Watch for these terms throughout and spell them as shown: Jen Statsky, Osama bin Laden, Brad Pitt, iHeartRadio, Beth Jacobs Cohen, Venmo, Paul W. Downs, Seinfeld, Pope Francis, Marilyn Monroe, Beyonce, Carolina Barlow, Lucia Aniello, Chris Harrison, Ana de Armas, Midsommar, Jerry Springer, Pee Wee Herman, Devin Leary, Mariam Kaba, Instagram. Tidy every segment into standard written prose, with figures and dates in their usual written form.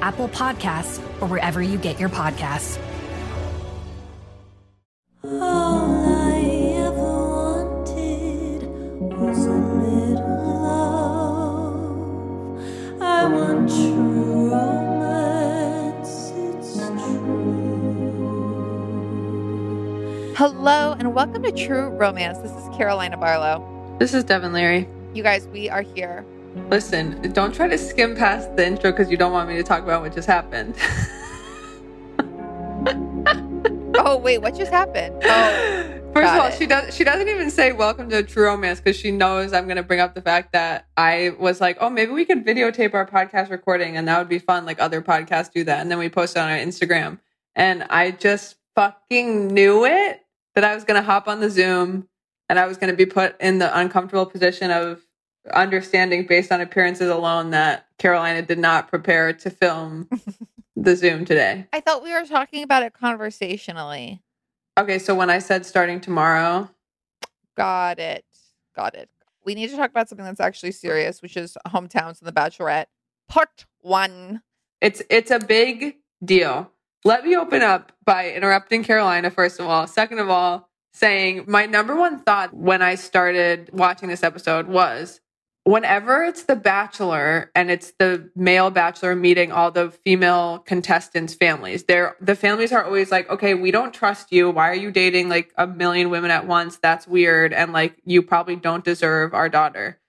Apple Podcasts, or wherever you get your podcasts. All I ever wanted was a little love. I want true romance, it's true. Hello, and welcome to True Romance. This is Carolina Barlow. This is Devin Leary. You guys, we are here. Listen, don't try to skim past the intro because you don't want me to talk about what just happened. Oh, wait, what just happened? Oh, first of all, she doesn't even say welcome to True Romance because she knows I'm going to bring up the fact that I was like, oh, maybe we could videotape our podcast recording and that would be fun, like other podcasts do that. And then we post it on our Instagram. And I just fucking knew it, that I was going to hop on the Zoom and I was going to be put in the uncomfortable position of understanding based on appearances alone that Carolina did not prepare to film the Zoom today. I thought we were talking about it conversationally. Okay, so when I said starting tomorrow. Got it. We need to talk about something that's actually serious, which is Hometowns and The Bachelorette, Part 1. It's a big deal. Let me open up by interrupting Carolina, first of all. Second of all, saying my number one thought when I started watching this episode was, whenever it's The Bachelor and it's the male bachelor meeting all the female contestants' families, the families are always like, okay, we don't trust you. Why are you dating like a million women at once? That's weird. And like, you probably don't deserve our daughter.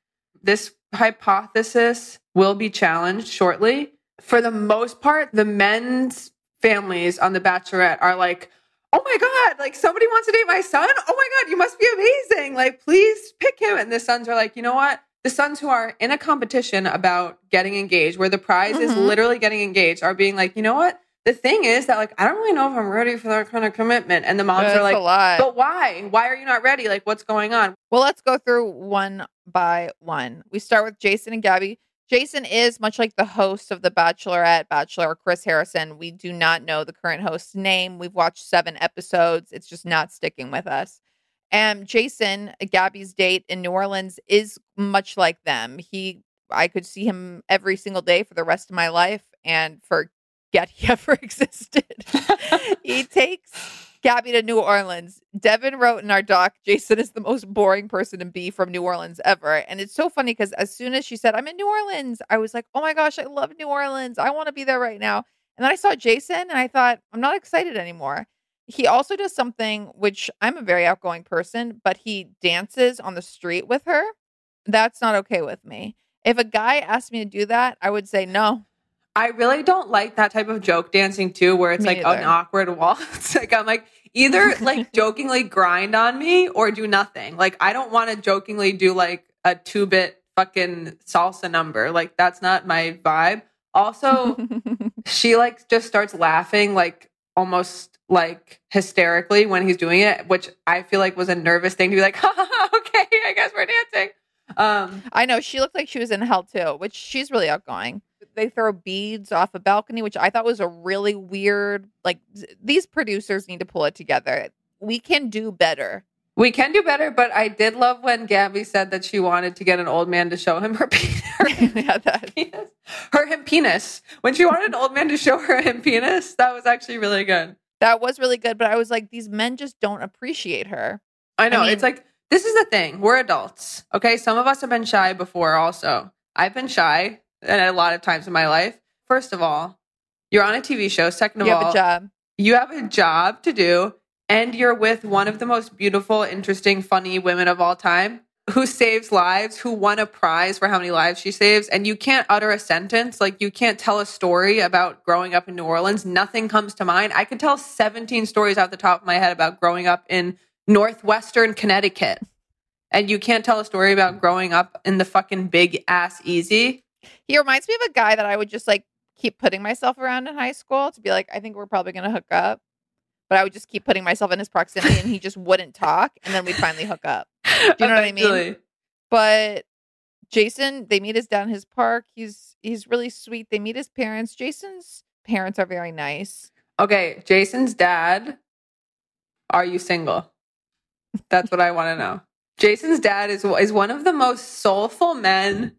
This hypothesis will be challenged shortly. For the most part, the men's families on The Bachelorette are like, oh my God, like somebody wants to date my son? Oh my God, you must be amazing. Like, please pick him. And the sons are like, you know what? The sons who are in a competition about getting engaged, where the prize is literally getting engaged, are being like, you know what? The thing is that, like, I don't really know if I'm ready for that kind of commitment. And the moms are like, but why? Why are you not ready? Like, what's going on? Well, let's go through one by one. We start with Jason and Gabby. Jason is much like the host of The Bachelorette, Bachelor, Chris Harrison. We do not know the current host's name. We've watched 7 episodes. It's just not sticking with us. And Jason, Gabby's date in New Orleans, is much like them. I could see him every single day for the rest of my life and forget he ever existed. He takes Gabby to New Orleans. Devin wrote in our doc, Jason is the most boring person to be from New Orleans ever. And it's so funny because as soon as she said, I'm in New Orleans, I was like, oh my gosh, I love New Orleans. I want to be there right now. And then I saw Jason and I thought, I'm not excited anymore. He also does something, which I'm a very outgoing person, but he dances on the street with her. That's not okay with me. If a guy asked me to do that, I would say no. I really don't like that type of joke dancing too, where it's an awkward waltz. Like, I'm like, either like jokingly grind on me or do nothing. Like, I don't want to jokingly do like a 2-bit fucking salsa number. Like, that's not my vibe. Also, she like just starts laughing like almost like hysterically when he's doing it, which I feel like was a nervous thing to be like, ha, ha, ha, okay, I guess we're dancing. I know, she looked like she was in hell too, which she's really outgoing. They throw beads off a balcony, which I thought was a really weird, like, these producers need to pull it together. we can do better. We can do better, but I did love when Gabby said that she wanted to get an old man to show him her penis. Her penis. When she wanted an old man to show her him penis, that was actually really good. That was really good, but I was like, these men just don't appreciate her. I know. I mean, it's like, this is the thing. We're adults, okay? Some of us have been shy before also. I've been shy a lot of times in my life. First of all, you're on a TV show. Second of all, you have a job. You have a job to do. And you're with one of the most beautiful, interesting, funny women of all time who saves lives, who won a prize for how many lives she saves. And you can't utter a sentence. Like, you can't tell a story about growing up in New Orleans. Nothing comes to mind. I could tell 17 stories off the top of my head about growing up in Northwestern Connecticut. And you can't tell a story about growing up in the fucking Big Ass Easy. He reminds me of a guy that I would just, like, keep putting myself around in high school to be like, I think we're probably going to hook up. But I would just keep putting myself in his proximity, and he just wouldn't talk. And then we'd finally hook up. Do you know what I mean? But Jason, they meet us down his park. He's really sweet. They meet his parents. Jason's parents are very nice. Okay, Jason's dad. Are you single? That's what I want to know. Jason's dad is one of the most soulful men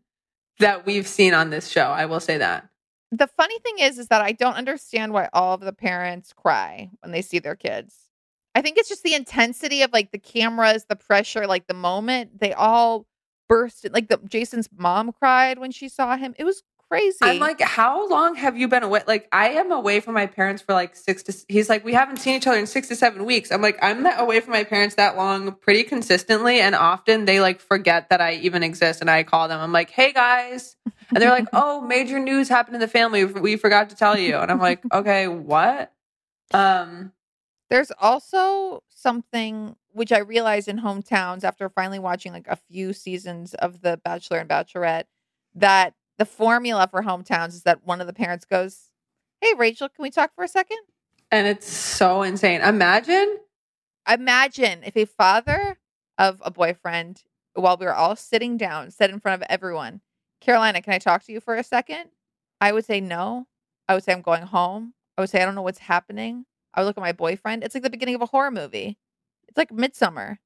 that we've seen on this show. I will say that. The funny thing is that I don't understand why all of the parents cry when they see their kids. I think it's just the intensity of, like, the cameras, the pressure, like, the moment they all burst. Like, Jason's mom cried when she saw him. It was crazy. I'm like, how long have you been away? Like, I am away from my parents for like he's like, we haven't seen each other in 6 to 7 weeks. I'm like, I'm not away from my parents that long pretty consistently. And often they, like, forget that I even exist. And I call them. I'm like, hey guys. And they're like, oh, major news happened in the family. We forgot to tell you. And I'm like, okay, what? There's also something which I realized in hometowns after finally watching like a few seasons of The Bachelor and Bachelorette, that the formula for hometowns is that one of the parents goes, hey, Rachel, can we talk for a second? And it's so insane. Imagine if a father of a boyfriend, while we were all sitting down, said in front of everyone, Carolina, can I talk to you for a second? I would say no. I would say I'm going home. I would say I don't know what's happening. I would look at my boyfriend. It's like the beginning of a horror movie. It's like Midsommar.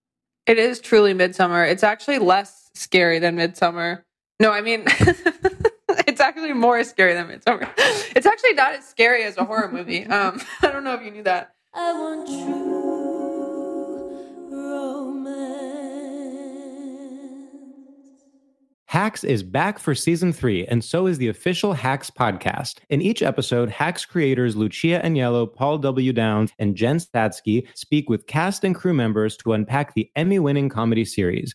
It is truly Midsommar. It's actually less scary than Midsommar. No, I mean, it's actually more scary than Midsommar. It's actually not as scary as a horror movie. I don't know if you knew that. I want true romance. Hacks is back for season 3, and so is the official Hacks podcast. In each episode, Hacks creators Lucia Aniello, Paul W. Downs, and Jen Statsky speak with cast and crew members to unpack the Emmy-winning comedy series.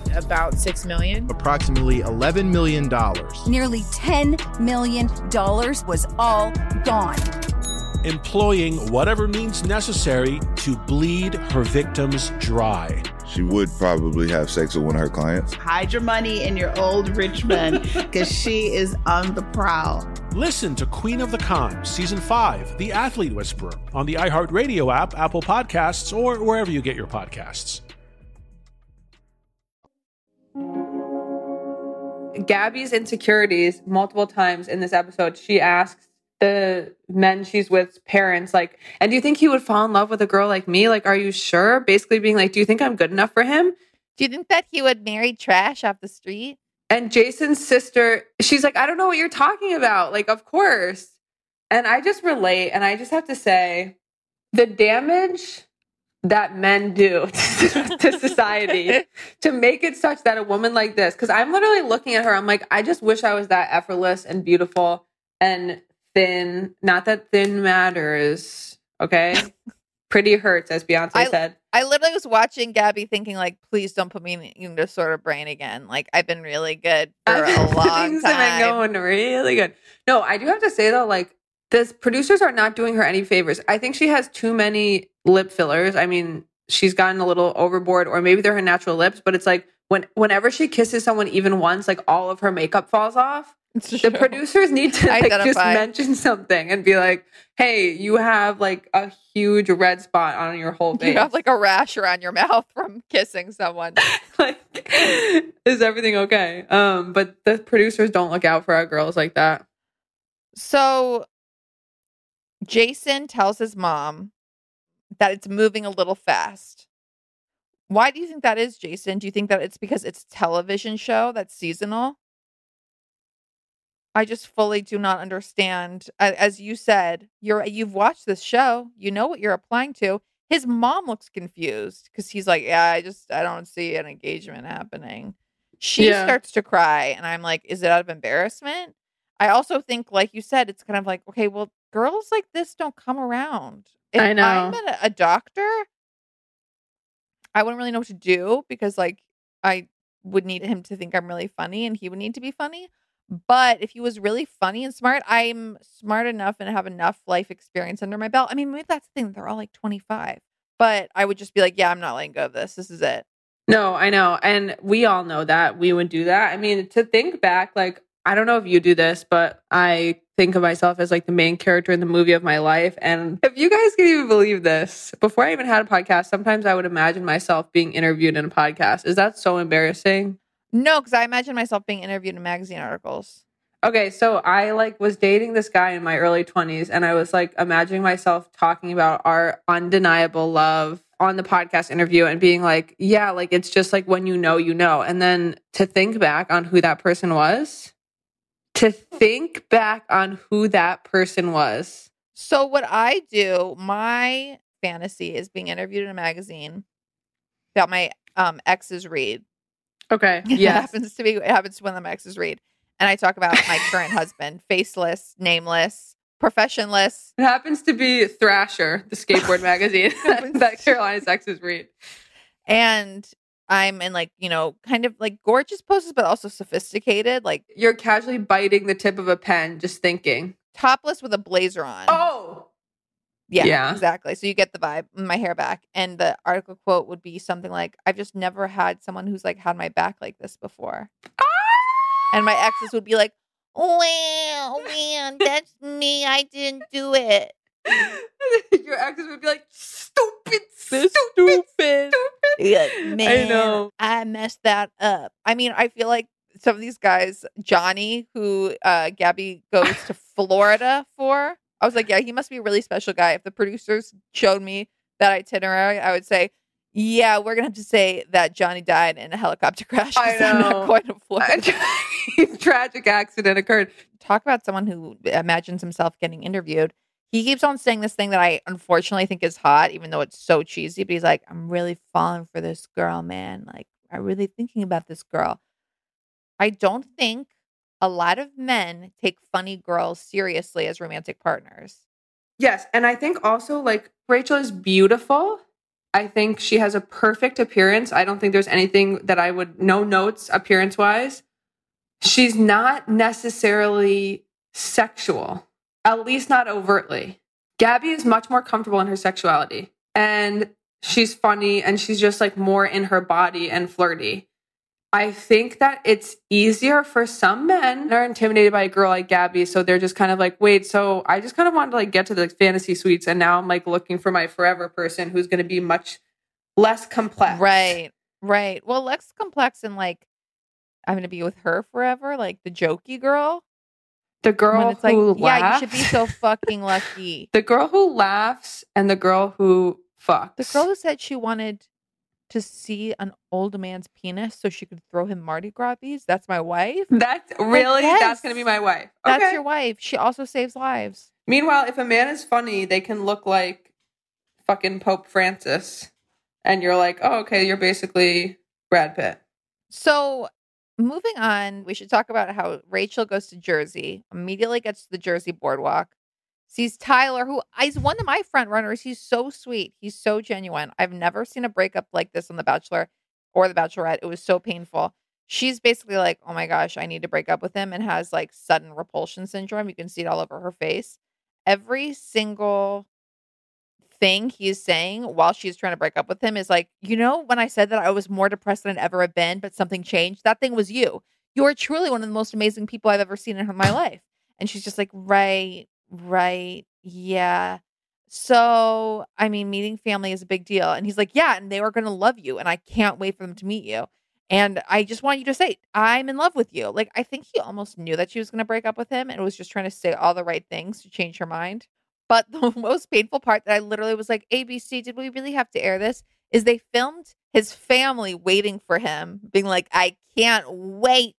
About $6 million. Approximately $11 million. Nearly $10 million was all gone. Employing whatever means necessary to bleed her victims dry. She would probably have sex with one of her clients. Hide your money in your old rich man, because she is on the prowl. Listen to Queen of the Con, Season 5, The Athlete Whisperer, on the iHeartRadio app, Apple Podcasts, or wherever you get your podcasts. Gabby's insecurities multiple times in this episode. She asks the men she's with's parents, like, and do you think he would fall in love with a girl like me? Like, are you sure? Basically being like, do you think I'm good enough for him? Do you think that he would marry trash off the street? And Jason's sister, she's like, I don't know what you're talking about. Like, of course. And I just relate. And I just have to say the damage that men do to society to make it such that a woman like this, because I'm literally looking at her, I'm like, I just wish I was that effortless and beautiful and thin. Not that thin matters, okay? Pretty hurts, as Beyonce said. I literally was watching Gabby thinking, like, please don't put me in eating disorder brain again. Like, I've been really good for a long time. Things have been going really good. No, I do have to say, though, like, the producers are not doing her any favors. I think she has too many lip fillers. I mean, she's gotten a little overboard, or maybe they're her natural lips, but it's like whenever she kisses someone even once, like all of her makeup falls off. The producers need to like, just mention something and be like, hey, you have like a huge red spot on your whole face. You have like a rash around your mouth from kissing someone. Like, is everything okay? But the producers don't look out for our girls like that. So Jason tells his mom that it's moving a little fast. Why do you think that is, Jason? Do you think that it's because it's a television show that's seasonal? I just fully do not understand. As you said, you've watched this show. You know what you're applying to. His mom looks confused because he's like, yeah, I don't see an engagement happening. She starts to cry. And I'm like, is it out of embarrassment? I also think, like you said, it's kind of like, okay, well, girls like this don't come around. If I know. I'm a doctor, I wouldn't really know what to do because, like, I would need him to think I'm really funny and he would need to be funny. But if he was really funny and smart, I'm smart enough and have enough life experience under my belt. I mean, maybe that's the thing. They're all like 25. But I would just be like, yeah, I'm not letting go of this. This is it. No, I know. And we all know that. We would do that. I mean, to think back, like, I don't know if you do this, but I think of myself as like the main character in the movie of my life. And if you guys can even believe this, before I even had a podcast, sometimes I would imagine myself being interviewed in a podcast. Is that so embarrassing? No, because I imagine myself being interviewed in magazine articles. Okay, so I like was dating this guy in my early 20s and I was like imagining myself talking about our undeniable love on the podcast interview and being like, yeah, like it's just like when you know. And then to think back on who that person was. So what I do, my fantasy is being interviewed in a magazine that my exes read. Okay. Yeah. It happens to one of my exes read. And I talk about my current husband, faceless, nameless, professionless. It happens to be Thrasher, the skateboard magazine that Carolina's exes read. And I'm in like, you know, kind of like gorgeous poses, but also sophisticated. Like you're casually biting the tip of a pen, just thinking. Topless with a blazer on. Oh! Yeah, exactly. So you get the vibe, my hair back. And the article quote would be something like, I've just never had someone who's like had my back like this before. Ah! And my exes would be like, oh, man, that's me. I didn't do it. Your exes would be like, stupid. Like, man, I know. I messed that up. I mean, I feel like some of these guys, Johnny, who Gabby goes to Florida for, I was like, yeah, he must be a really special guy. If the producers showed me that itinerary, I would say, yeah, we're going to have to say that Johnny died in a helicopter crash. I know. I'm not going to Florida. A tragic accident occurred. Talk about someone who imagines himself getting interviewed. He keeps on saying this thing that I unfortunately think is hot, even though it's so cheesy. But he's like, I'm really falling for this girl, man. Like, I'm really thinking about this girl. I don't think a lot of men take funny girls seriously as romantic partners. Yes. And I think also, like, Rachel is beautiful. I think she has a perfect appearance. I don't think there's anything that I would, no notes appearance-wise. She's not necessarily sexual, at least not overtly. Gabby is much more comfortable in her sexuality. And she's funny, and she's just, like, more in her body and flirty. I think that it's easier for some men that are intimidated by a girl like Gabby. So they're just kind of like, wait, so I just kind of wanted to, like, get to the fantasy suites. And now I'm, like, looking for my forever person who's going to be much less complex. Right. Right. Well, less complex and, like, I'm going to be with her forever. Like the jokey girl. The girl who laughs. Yeah, you should be so fucking lucky. The girl who laughs and the girl who fucks. The girl who said she wanted to see an old man's penis so she could throw him Mardi Gras beads. That's my wife. That's really, that's going to be my wife. Okay. That's your wife. She also saves lives. Meanwhile, if a man is funny, they can look like fucking Pope Francis. And you're like, oh, okay, you're basically Brad Pitt. So moving on, we should talk about how Rachel goes to Jersey, immediately gets to the Jersey boardwalk, sees Tyler, who is one of my front runners. He's so sweet. He's so genuine. I've never seen a breakup like this on The Bachelor or The Bachelorette. It was so painful. She's basically like, oh my gosh, I need to break up with him, and has like sudden repulsion syndrome. You can see it all over her face. Every single thing he's saying while she's trying to break up with him is like, you know, when I said that I was more depressed than I'd ever have been, but something changed. That thing was you. You're truly one of the most amazing people I've ever seen in my life. And she's just like, right. Yeah. So, I mean, meeting family is a big deal. And he's like, yeah, and they are going to love you. And I can't wait for them to meet you. And I just want you to say, I'm in love with you. Like, I think he almost knew that she was going to break up with him and was just trying to say all the right things to change her mind. But the most painful part that I literally was like, ABC, did we really have to air this? Is they filmed his family waiting for him, being like, I can't wait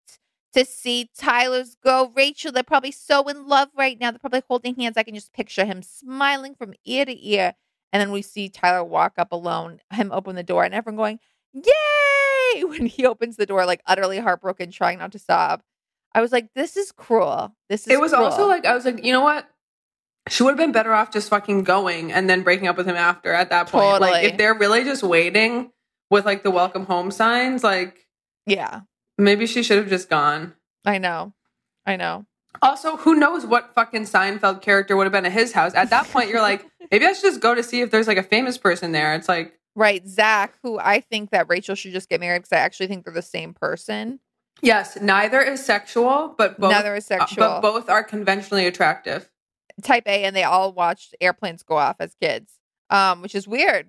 to see Tyler's go. Rachel, they're probably so in love right now. They're probably holding hands. I can just picture him smiling from ear to ear. And then we see Tyler walk up alone, him open the door, and everyone going, yay! When he opens the door, like utterly heartbroken, trying not to sob. I was like, this is cruel. Also like, I was like, you know what? She would have been better off just fucking going and then breaking up with him after at that point. Totally. Like, if they're really just waiting with like the welcome home signs, like, yeah. Maybe she should have just gone. I know. Also, who knows what fucking Seinfeld character would have been at his house? At that point, you're like, maybe I should just go to see if there's like a famous person there. It's like... Right, Zach, who I think that Rachel should just get married because I actually think they're the same person. Yes, neither is sexual. But both are conventionally attractive. Type A, and they all watched airplanes go off as kids, which is weird.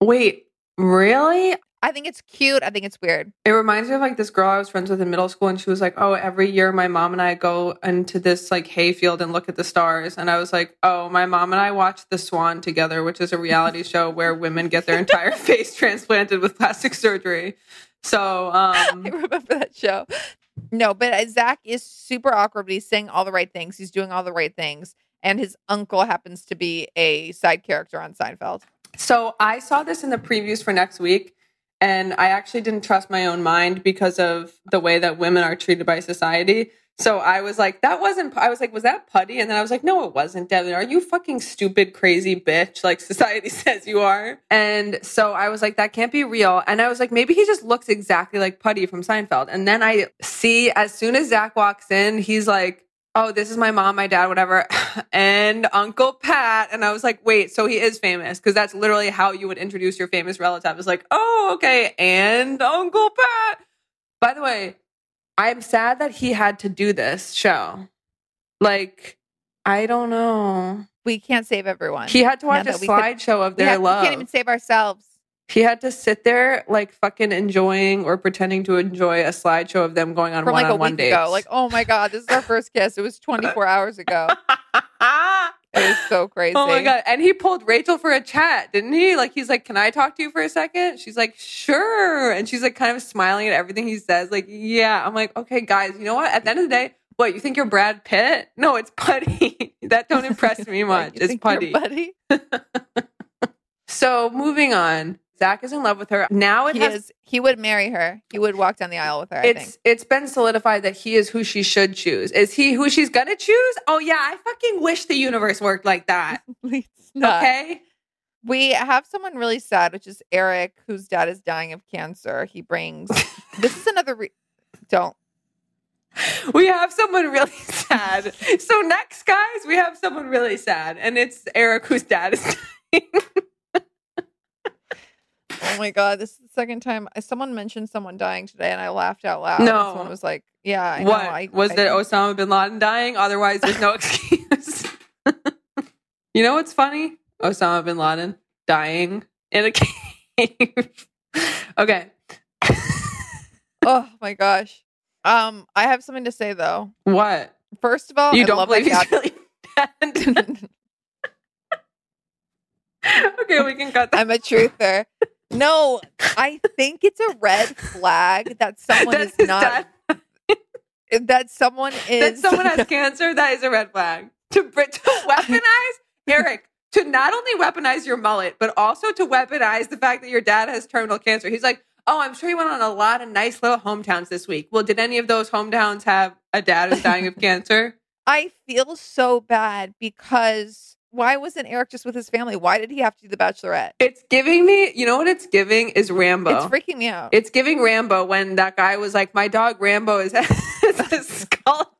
Wait, really? I think it's cute. I think it's weird. It reminds me of like this girl I was friends with in middle school, and she was like, oh, every year my mom and I go into this like hayfield and look at the stars. And I was like, oh, my mom and I watched The Swan together, which is a reality show where women get their entire face transplanted with plastic surgery. So I remember that show. No, but Zach is super awkward, but he's saying all the right things. He's doing all the right things. And his uncle happens to be a side character on Seinfeld. So I saw this in the previews for next week. And I actually didn't trust my own mind because of the way that women are treated by society. So I was like, was that putty? And then I was like, no, it wasn't, Devin. Are you fucking stupid, crazy bitch? Like society says you are. And so I was like, that can't be real. And I was like, maybe he just looks exactly like Putty from Seinfeld. And then I see as soon as Zach walks in, he's like, oh, this is my mom, my dad, whatever, and Uncle Pat. And I was like, wait, so he is famous, because that's literally how you would introduce your famous relative. It's like, oh, okay, and Uncle Pat. By the way, I'm sad that he had to do this show. Like, I don't know. We can't save everyone. He had to watch a slideshow of their love. We can't even save ourselves. He had to sit there like fucking enjoying or pretending to enjoy a slideshow of them going on from one-on-one dates. Like, oh my God, this is our first kiss. It was 24 hours ago. It was so crazy. Oh my God. And he pulled Rachel for a chat, didn't he? Like, he's like, can I talk to you for a second? She's like, sure. And she's like kind of smiling at everything he says. Like, yeah. I'm like, okay, guys, you know what? At the end of the day, What, you think you're Brad Pitt? No, it's putty. That don't impress me much. It's putty. So moving on. Zach is in love with her. Now he would marry her. He would walk down the aisle with her, I think. It's been solidified that he is who she should choose. Is he who she's going to choose? Oh, yeah. I fucking wish the universe worked like that. It's not. Okay? We have someone really sad, which is Eric, whose dad is dying of cancer. He brings... This is another... Don't. We have someone really sad. So next, guys, we have someone really sad. And it's Eric, whose dad is dying. Oh my God, this is the second time. Someone mentioned someone dying today and I laughed out loud. No. Someone was like, yeah, I know. What? Was it Osama bin Laden dying? Otherwise, there's no excuse. You know what's funny? Osama bin Laden dying in a cave. Okay. Oh my gosh. I have something to say though. What? First of all, I don't believe he's really dead. Okay, we can cut that. I'm a truther. No, I think it's a red flag that someone is not. That someone has cancer. That is a red flag. To weaponize Eric, to not only weaponize your mullet, but also to weaponize the fact that your dad has terminal cancer. He's like, oh, I'm sure you went on a lot of nice little hometowns this week. Well, did any of those hometowns have a dad who's dying of cancer? I feel so bad because. Why wasn't Eric just with his family? Why did he have to do The Bachelorette? It's giving me, you know what it's giving is Rambo. It's freaking me out. It's giving Rambo when that guy was like, my dog Rambo is a skull.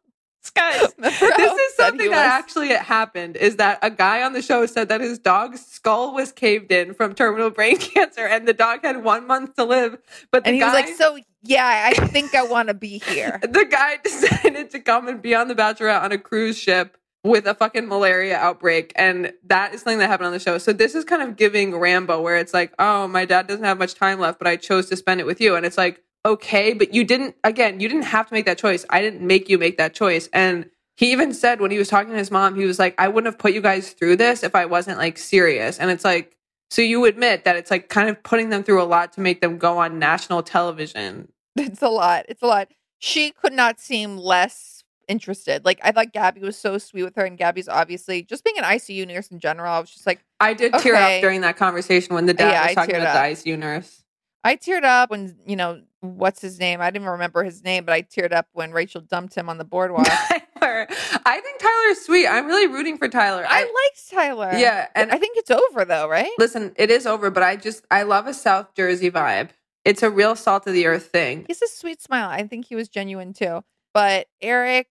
Guys, this is something that actually happened, is that a guy on the show said that his dog's skull was caved in from terminal brain cancer and the dog had 1 month to live. But he was like, so yeah, I think I want to be here. The guy decided to come and be on The Bachelorette on a cruise ship with a fucking malaria outbreak. And that is something that happened on the show. So this is kind of giving Rambo, where it's like, oh, my dad doesn't have much time left, but I chose to spend it with you. And it's like, okay, but you didn't have to make that choice. I didn't make you make that choice. And he even said when he was talking to his mom, he was like, I wouldn't have put you guys through this if I wasn't like serious. And it's like, so you admit that it's like kind of putting them through a lot to make them go on national television. It's a lot. It's a lot. She could not seem less interested. Like, I thought Gabby was so sweet with her, and Gabby's obviously just being an ICU nurse in general. I was just like, I did tear up during that conversation when the dad was talking about the ICU nurse. I teared up when, you know, what's his name? I didn't remember his name, but I teared up when Rachel dumped him on the boardwalk. Tyler. I think Tyler's sweet. I'm really rooting for Tyler. I liked Tyler. Yeah. And I think it's over though, right? Listen, it is over, but I love a South Jersey vibe. It's a real salt of the earth thing. He's a sweet smile. I think he was genuine too. But Eric,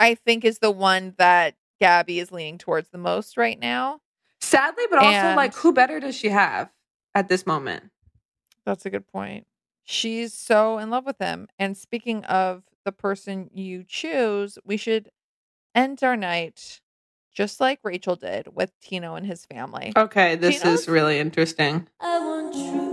I think, is the one that Gabby is leaning towards the most right now. Sadly, but also, like, who better does she have at this moment? That's a good point. She's so in love with him. And speaking of the person you choose, we should end our night just like Rachel did with Tino and his family. Okay, this is really interesting. I want you.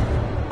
A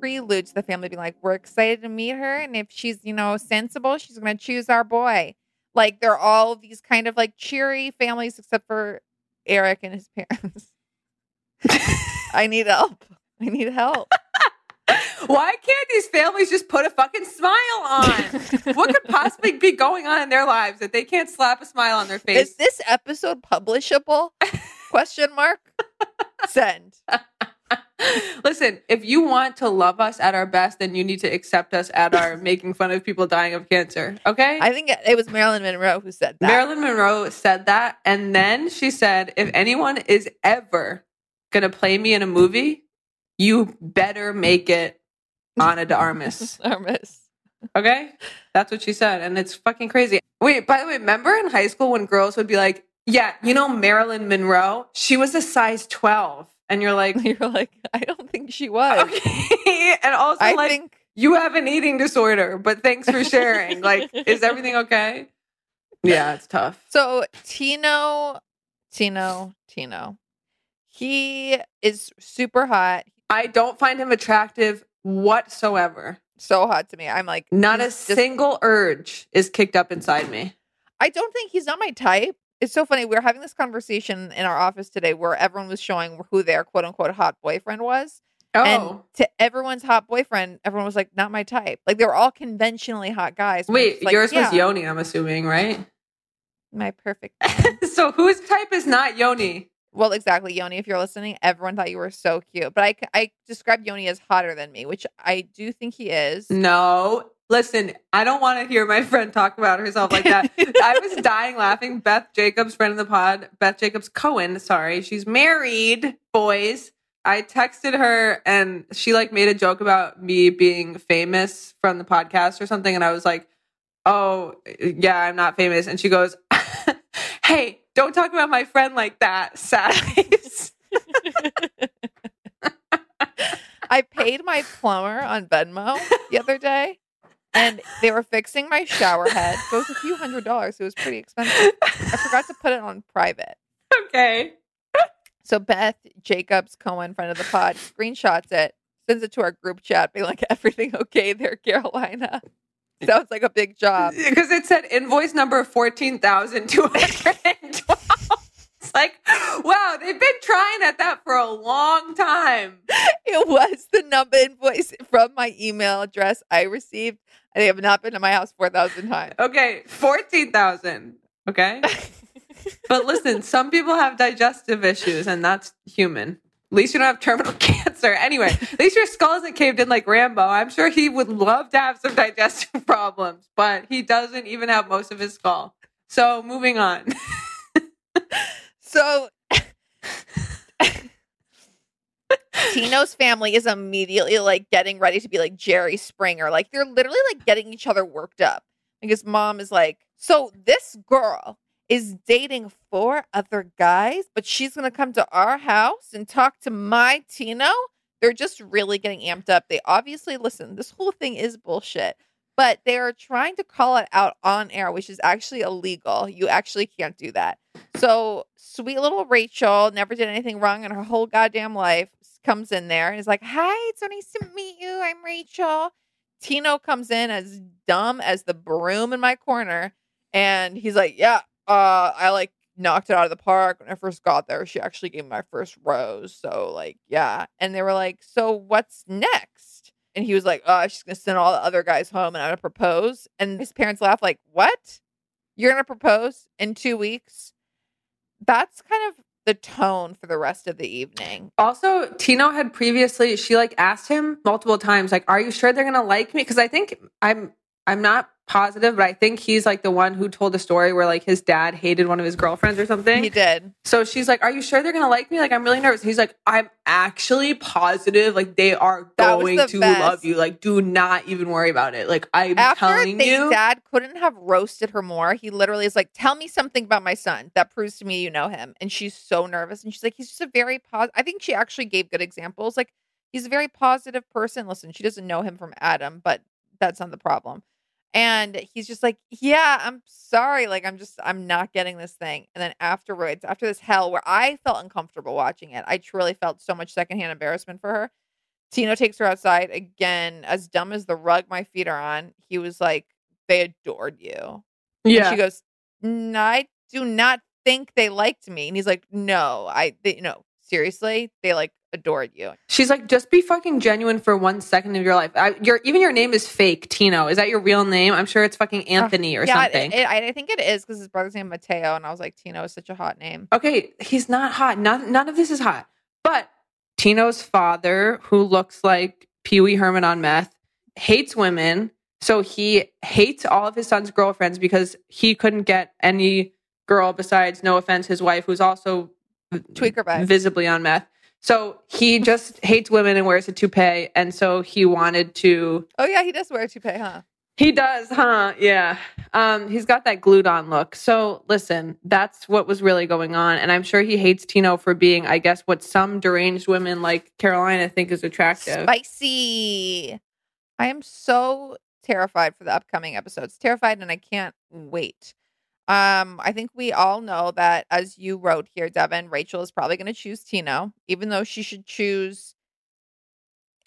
prelude to the family being like, we're excited to meet her. And if she's, you know, sensible, she's going to choose our boy. Like, they're all these kind of like cheery families, except for Eric and his parents. I need help. I need help. Why can't these families just put a fucking smile on? What could possibly be going on in their lives that they can't slap a smile on their face? Is this episode publishable? Question mark. Send. Listen, if you want to love us at our best, then you need to accept us at our making fun of people dying of cancer. Okay? I think it was Marilyn Monroe who said that. Marilyn Monroe said that. And then she said, if anyone is ever going to play me in a movie, you better make it Ana de Armas. Okay? That's what she said. And it's fucking crazy. Wait, by the way, remember in high school when girls would be like, yeah, you know Marilyn Monroe? She was a size 12. And you're like, I don't think she was. Okay. And also, I think you have an eating disorder, but thanks for sharing. Like, is everything okay? Yeah, it's tough. So Tino, he is super hot. I don't find him attractive whatsoever. So hot to me. I'm like, not a single urge is kicked up inside me. I don't think he's not my type. It's so funny. We were having this conversation in our office today where everyone was showing who their quote unquote hot boyfriend was. Oh. And to everyone's hot boyfriend, everyone was like, not my type. Like, they were all conventionally hot guys. Wait, yours was Yoni, I'm assuming, right? My perfect. So whose type is not Yoni? Well, exactly. Yoni, if you're listening, everyone thought you were so cute. But I described Yoni as hotter than me, which I do think he is. No. Listen, I don't want to hear my friend talk about herself like that. I was dying laughing. Beth Jacobs, friend of the pod, Beth Jacobs Cohen, sorry. She's married, boys. I texted her and she like made a joke about me being famous from the podcast or something. And I was like, oh, yeah, I'm not famous. And she goes, hey, don't talk about my friend like that, sad face. I paid my plumber on Venmo the other day. And they were fixing my shower head. So it was a few $100s. It was pretty expensive. I forgot to put it on private. Okay. So Beth Jacobs Cohen, friend of the pod, screenshots it, sends it to our group chat, being like, everything okay there, Carolina? Sounds like a big job. Because it said invoice number 14,212. It's like, wow, they've been trying at that for a long time. It was the number invoice from my email address I received. They have not been to my house 4,000 times. Okay, 14,000. Okay. But listen, some people have digestive issues, and that's human. At least you don't have terminal cancer. Anyway, at least your skull isn't caved in like Rambo. I'm sure he would love to have some digestive problems, but he doesn't even have most of his skull. So moving on. So Tino's family is immediately like getting ready to be like Jerry Springer. Like, they're literally like getting each other worked up. Like, his mom is like, so this girl is dating 4 other guys, but she's going to come to our house and talk to my Tino? They're just really getting amped up. They obviously listen. This whole thing is bullshit, but they are trying to call it out on air, which is actually illegal. You actually can't do that. So sweet little Rachel never did anything wrong in her whole goddamn life. Comes in there and is like, hi, it's so nice to meet you. I'm Rachel. Tino comes in as dumb as the broom in my corner. And he's like, yeah, I like knocked it out of the park. When I first got there, she actually gave me my first rose. So like, yeah. And they were like, so what's next? And he was like, oh, she's going to send all the other guys home and I'm going to propose. And his parents laugh like, what? You're going to propose in 2 weeks? That's kind of the tone for the rest of the evening. Also, Tino had previously, she like asked him multiple times, like, are you sure they're going to like me? Because I think I'm not positive, but I think he's like the one who told the story where like his dad hated one of his girlfriends or something. He did. So she's like, are you sure they're going to like me? Like, I'm really nervous. He's like, I'm actually positive. Like, they are going to love you. Like, do not even worry about it. Like, I'm telling you. After his dad couldn't have roasted her more. He literally is like, tell me something about my son that proves to me you know him. And she's so nervous. And she's like, he's just a very positive. I think she actually gave good examples. Like, he's a very positive person. Listen, she doesn't know him from Adam, but that's not the problem. And he's just like, yeah, I'm sorry. Like, I'm not getting this thing. And then afterwards, after this hell where I felt uncomfortable watching it, I truly felt so much secondhand embarrassment for her. Tino takes her outside again, as dumb as the rug my feet are on. He was like, they adored you. Yeah. And she goes, I do not think they liked me. And he's like, no, no, seriously, they like adored you. She's like, just be fucking genuine for 1 second of your life. Even your name is fake, Tino. Is that your real name? I'm sure it's fucking Anthony or something. I think it is because his brother's name is Mateo, and I was like, Tino is such a hot name. Okay, he's not hot. None of this is hot. But Tino's father, who looks like Pee Wee Herman on meth, hates women. So he hates all of his son's girlfriends because he couldn't get any girl besides, no offense, his wife, who's also tweaker vibes, visibly on meth. So he just hates women and wears a toupee. And so he wanted to... Oh, yeah, he does wear a toupee, huh? He does, huh? Yeah. He's got that glued-on look. So, listen, that's what was really going on. And I'm sure he hates Tino for being, I guess, what some deranged women like Carolina think is attractive. Spicy! I am so terrified for the upcoming episodes. Terrified, and I can't wait. I think we all know that, as you wrote here, Devin, Rachel is probably going to choose Tino, even though she should choose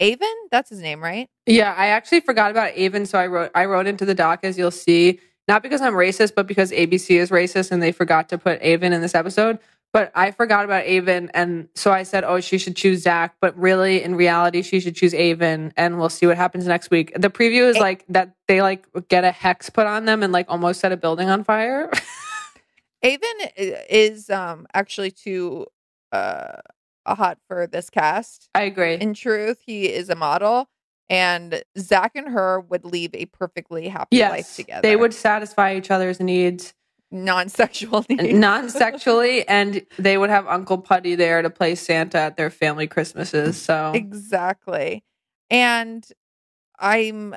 Avon. That's his name, right? Yeah, I actually forgot about Avon, so I wrote into the doc, as you'll see, not because I'm racist, but because ABC is racist and they forgot to put Avon in this episode. But I forgot about Avon, and so I said, oh, she should choose Zach. But really, in reality, she should choose Avon, and we'll see what happens next week. The preview is like that they like get a hex put on them and like almost set a building on fire. Avon is actually too hot for this cast. I agree. In truth, he is a model. And Zach and her would leave a perfectly happy life together. They would satisfy each other's needs. Non-sexual needs. Non-sexually, and they would have Uncle Putty there to play Santa at their family Christmases. So exactly. And I'm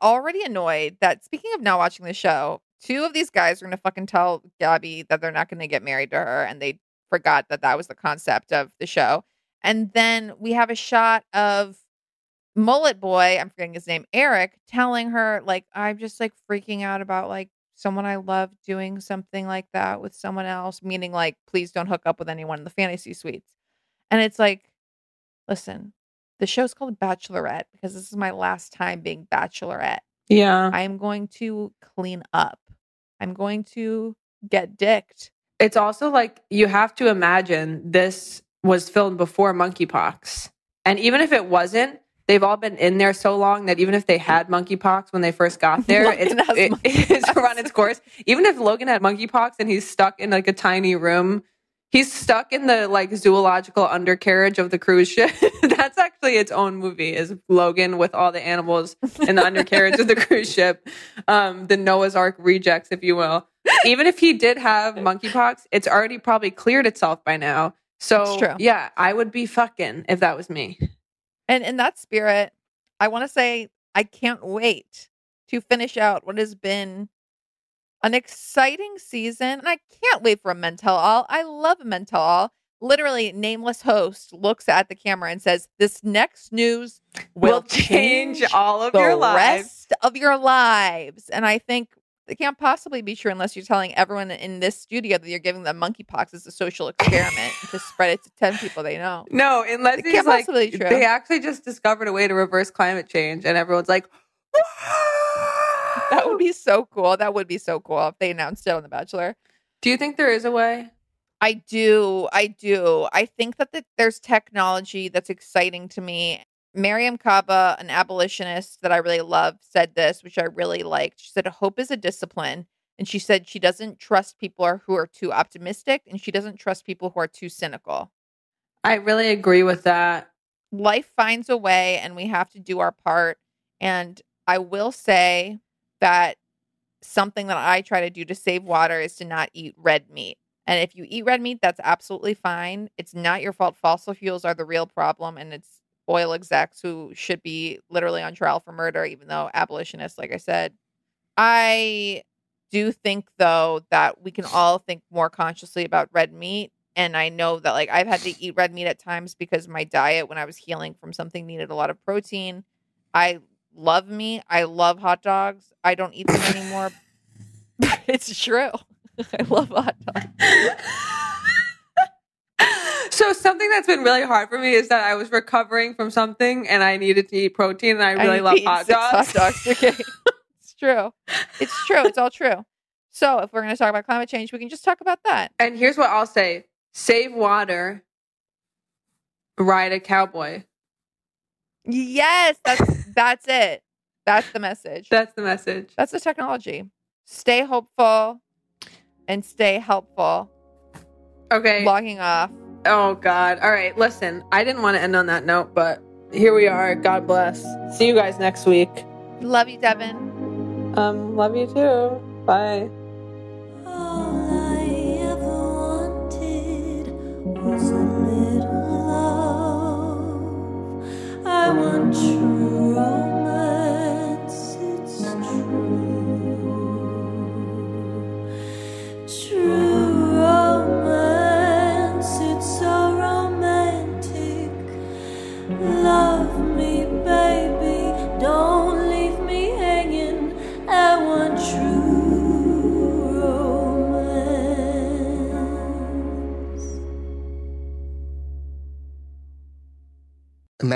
already annoyed that, speaking of not watching the show, two of these guys are going to fucking tell Gabby that they're not going to get married to her, and they forgot that that was the concept of the show. And then we have a shot of Mullet Boy, I'm forgetting his name, Eric, telling her, like, I'm just, like, freaking out about, like, someone I love doing something like that with someone else, meaning like, please don't hook up with anyone in the fantasy suites. And it's like, listen, the show's called Bachelorette because this is my last time being Bachelorette. Yeah. I'm going to clean up. I'm going to get dicked. It's also like, you have to imagine this was filmed before monkeypox. And even if it wasn't, they've all been in there so long that even if they had monkeypox when they first got there, it's run its course. Even if Logan had monkeypox and he's stuck in like a tiny room, he's stuck in the like zoological undercarriage of the cruise ship. That's actually its own movie, is Logan with all the animals in the undercarriage of the cruise ship. The Noah's Ark rejects, if you will. Even if he did have monkeypox, it's already probably cleared itself by now. So yeah, I would be fucking if that was me. And in that spirit, I want to say I can't wait to finish out what has been an exciting season. And I can't wait for a mental all. I love a mental all. literally nameless host looks at the camera and says, this next news will change all of your lives, rest of your lives. And I think it can't possibly be true unless you're telling everyone in this studio that you're giving them monkeypox as a social experiment to spread it to 10 people they know. No, unless it's like, true. They actually just discovered a way to reverse climate change and everyone's like, whoa! That would be so cool. That would be so cool if they announced it on The Bachelor. Do you think there is a way? I do. I think that there's technology that's exciting to me. Mariam Kaba, an abolitionist that I really love, said this, which I really liked. She said, hope is a discipline. And she said she doesn't trust people who are too optimistic and she doesn't trust people who are too cynical. I really agree with that. Life finds a way and we have to do our part. And I will say that something that I try to do to save water is to not eat red meat. And if you eat red meat, that's absolutely fine. It's not your fault. Fossil fuels are the real problem. And it's oil execs who should be literally on trial for murder, even though abolitionists, like I said. I do think, though, that we can all think more consciously about red meat. And I know that, like, I've had to eat red meat at times because my diet, when I was healing from something, needed a lot of protein. I love meat. I love hot dogs. I don't eat them anymore. It's true. I love hot dogs. So something that's been really hard for me is that I was recovering from something and I needed to eat protein and I really love hot dogs. Hot dogs. Okay. It's true. It's true. It's all true. So if we're going to talk about climate change, we can just talk about that. And here's what I'll say. Save water. Ride a cowboy. Yes. That's it. That's the message. That's the message. That's the technology. Stay hopeful. And stay helpful. Okay. Logging off. Oh, God. All right. Listen, I didn't want to end on that note, but here we are. God bless. See you guys next week. Love you, Devin. Love you too. Bye. All I ever wanted was a little love. I want true romance. It's true. True romance, it's so romantic. Love me, baby, don't leave me hanging. I want true romance.